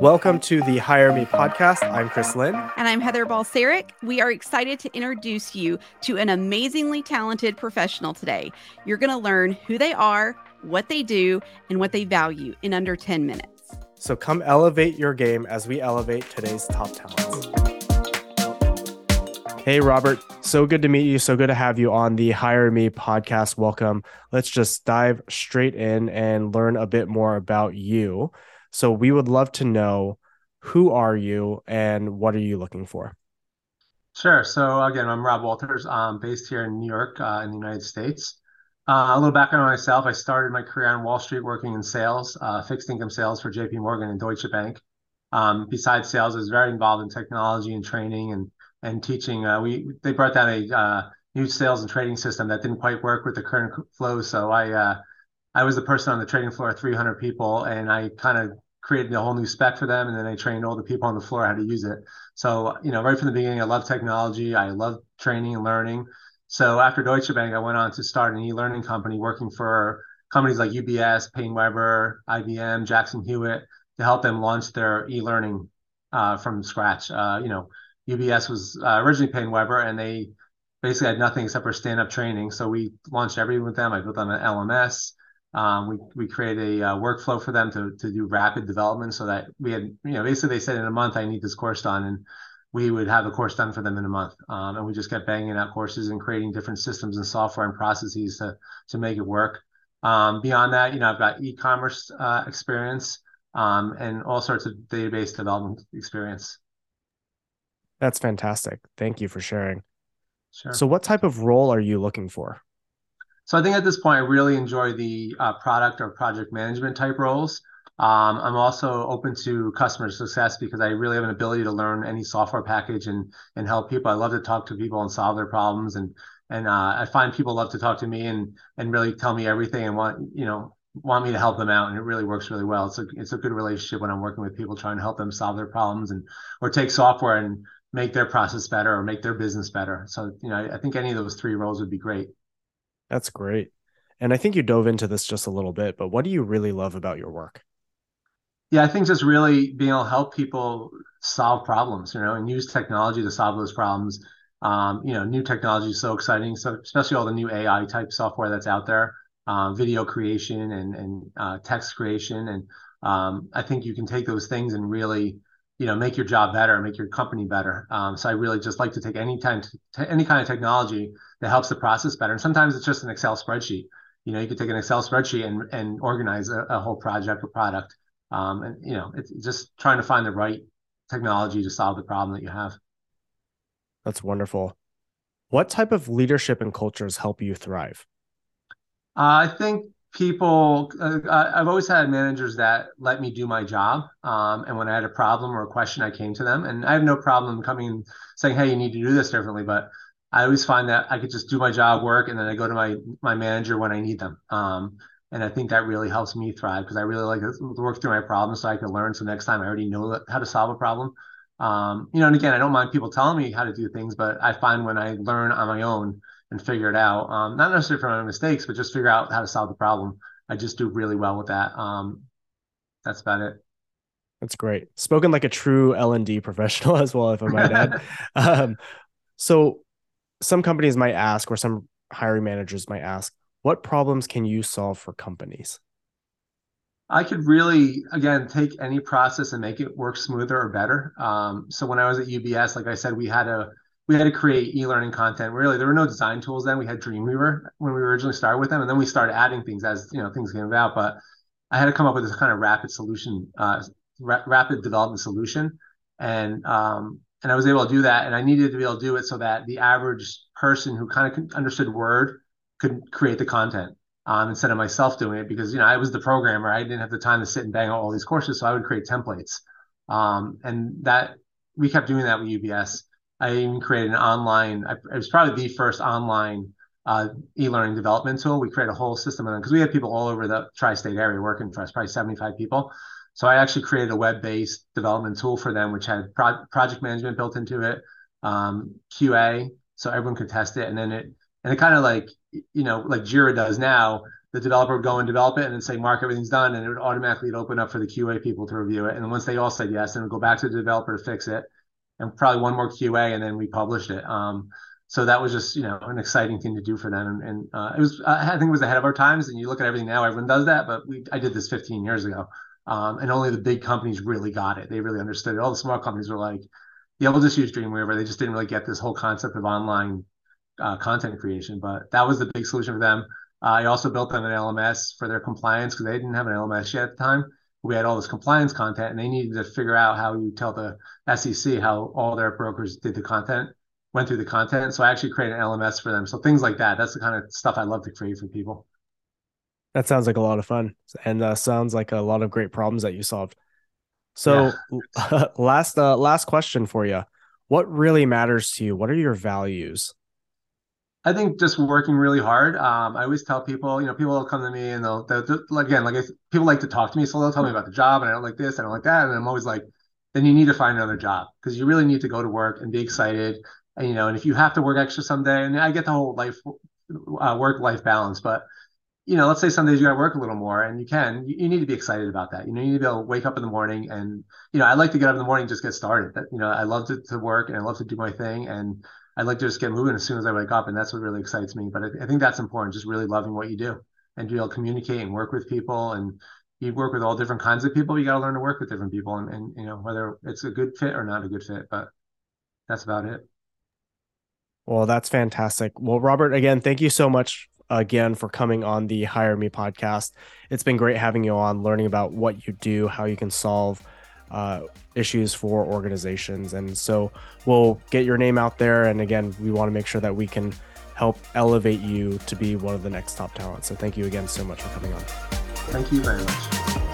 Welcome to the Hire Me podcast. I'm Chris Lynn. And I'm Heather Balsarek. We are excited to introduce you to an amazingly talented professional today. You're going to learn who they are, what they do, and what they value in under 10 minutes. So come elevate your game as we elevate today's top talents. Hey, Robert. So good to meet you. So good to have you on the Hire Me podcast. Welcome. Let's just dive straight in and learn a bit more about you. So we would love to know, who are you and what are you looking for? Sure. So again, I'm Rob Walters. I'm based here in New York, in the United States. A little background on myself. I started my career on Wall Street working in sales, fixed income sales for JP Morgan and Deutsche Bank. Besides sales, I was very involved in technology and training and teaching. They brought down a new sales and trading system that didn't quite work with the current flow. So I was the person on the trading floor of 300 people, and I kind of created a whole new spec for them, and then I trained all the people on the floor how to use it. So, right from the beginning, I love technology. I love training and learning. So after Deutsche Bank, I went on to start an e-learning company working for companies like UBS, Payne Weber, IBM, Jackson Hewitt to help them launch their e-learning from scratch. UBS was originally Payne Weber, and they basically had nothing except for stand-up training. So we launched everything with them. I built them an LMS. We created a workflow for them to do rapid development so that we had, basically they said in a month, I need this course done. And we would have a course done for them in a month. And we just kept banging out courses and creating different systems and software and processes to make it work. Beyond that, I've got e-commerce experience and all sorts of database development experience. That's fantastic. Thank you for sharing. Sure. So what type of role are you looking for? So I think at this point, I really enjoy the product or project management type roles. I'm also open to customer success because I really have an ability to learn any software package and help people. I love to talk to people and solve their problems. And I find people love to talk to me and really tell me everything and want me to help them out. And it really works really well. It's a good relationship when I'm working with people trying to help them solve their problems or take software and make their process better or make their business better. So, I think any of those three roles would be great. That's great. And I think you dove into this just a little bit, but what do you really love about your work? Yeah, I think just really being able to help people solve problems, and use technology to solve those problems. New technology is so exciting. So especially all the new AI type software that's out there, video creation and text creation. And I think you can take those things and really, make your job better, make your company better. So I really just like to take any kind of technology that helps the process better. And sometimes it's just an Excel spreadsheet. You could take an Excel spreadsheet and organize a whole project or product. It's just trying to find the right technology to solve the problem that you have. That's wonderful. What type of leadership and cultures help you thrive? I think people, I've always had managers that let me do my job. And when I had a problem or a question, I came to them, and I have no problem coming and saying, hey, you need to do this differently. But I always find that I could just do my job work, and then I go to my manager when I need them. And I think that really helps me thrive because I really like to work through my problems so I can learn. So next time I already know how to solve a problem. And again, I don't mind people telling me how to do things, but I find when I learn on my own and figure it out, not necessarily from my mistakes, but just figure out how to solve the problem, I just do really well with that. That's about it. That's great. Spoken like a true L&D professional as well, if I might add. So some companies might ask, or some hiring managers might ask, what problems can you solve for companies? I could really, again, take any process and make it work smoother or better. So when I was at UBS, like I said, we had to create e-learning content. Really, there were no design tools then. We had Dreamweaver when we originally started with them. And then we started adding things as, things came about. But I had to come up with this kind of rapid solution, rapid development solution. And I was able to do that. And I needed to be able to do it so that the average person who kind of understood Word could create the content instead of myself doing it because, I was the programmer. I didn't have the time to sit and bang out all these courses. So I would create templates. And that we kept doing that with UBS. I even created an online, it was probably the first online e-learning development tool. We created a whole system of them because we had people all over the tri-state area working for us, probably 75 people. So I actually created a web-based development tool for them, which had project management built into it, QA, so everyone could test it. And then it kind of like Jira does now, the developer would go and develop it and then say, mark, everything's done. And it would automatically open up for the QA people to review it. And then once they all said yes, then it would go back to the developer to fix it, and probably one more QA, and then we published it. So that was just, an exciting thing to do for them. And it was, I think it was ahead of our times. And you look at everything now, everyone does that. But I did this 15 years ago. And only the big companies really got it. They really understood it. All the small companies were like, yeah, we'll just use Dreamweaver. They just didn't really get this whole concept of online content creation. But that was the big solution for them. I also built them an LMS for their compliance, because they didn't have an LMS yet at the time. We had all this compliance content, and they needed to figure out how you tell the SEC how all their brokers did the content, went through the content. So I actually created an LMS for them. So things like that, that's the kind of stuff I love to create for people. That sounds like a lot of fun, and sounds like a lot of great problems that you solved. So yeah. last question for you. What really matters to you? What are your values? I think just working really hard. I always tell people, people will come to me and people like to talk to me. So they'll tell me about the job, and I don't like this, I don't like that. And I'm always like, then you need to find another job, because you really need to go to work and be excited. And, and if you have to work extra someday, and I get the whole work-life balance, but let's say some days you got to work a little more, and you need to be excited about that. You need to be able to wake up in the morning, and, I like to get up in the morning and just get started. I love to work, and I love to do my thing, and I like to just get moving as soon as I wake up. And that's what really excites me. But I think that's important, just really loving what you do and be able to communicate and work with people. And you work with all different kinds of people. You got to learn to work with different people, and whether it's a good fit or not a good fit, but that's about it. Well, that's fantastic. Well, Robert, again, thank you so much for coming on the Hire Me podcast. It's been great having you on, learning about what you do, how you can solve issues for organizations. And so we'll get your name out there. And again, we want to make sure that we can help elevate you to be one of the next top talent. So thank you again so much for coming on. Thank you very much.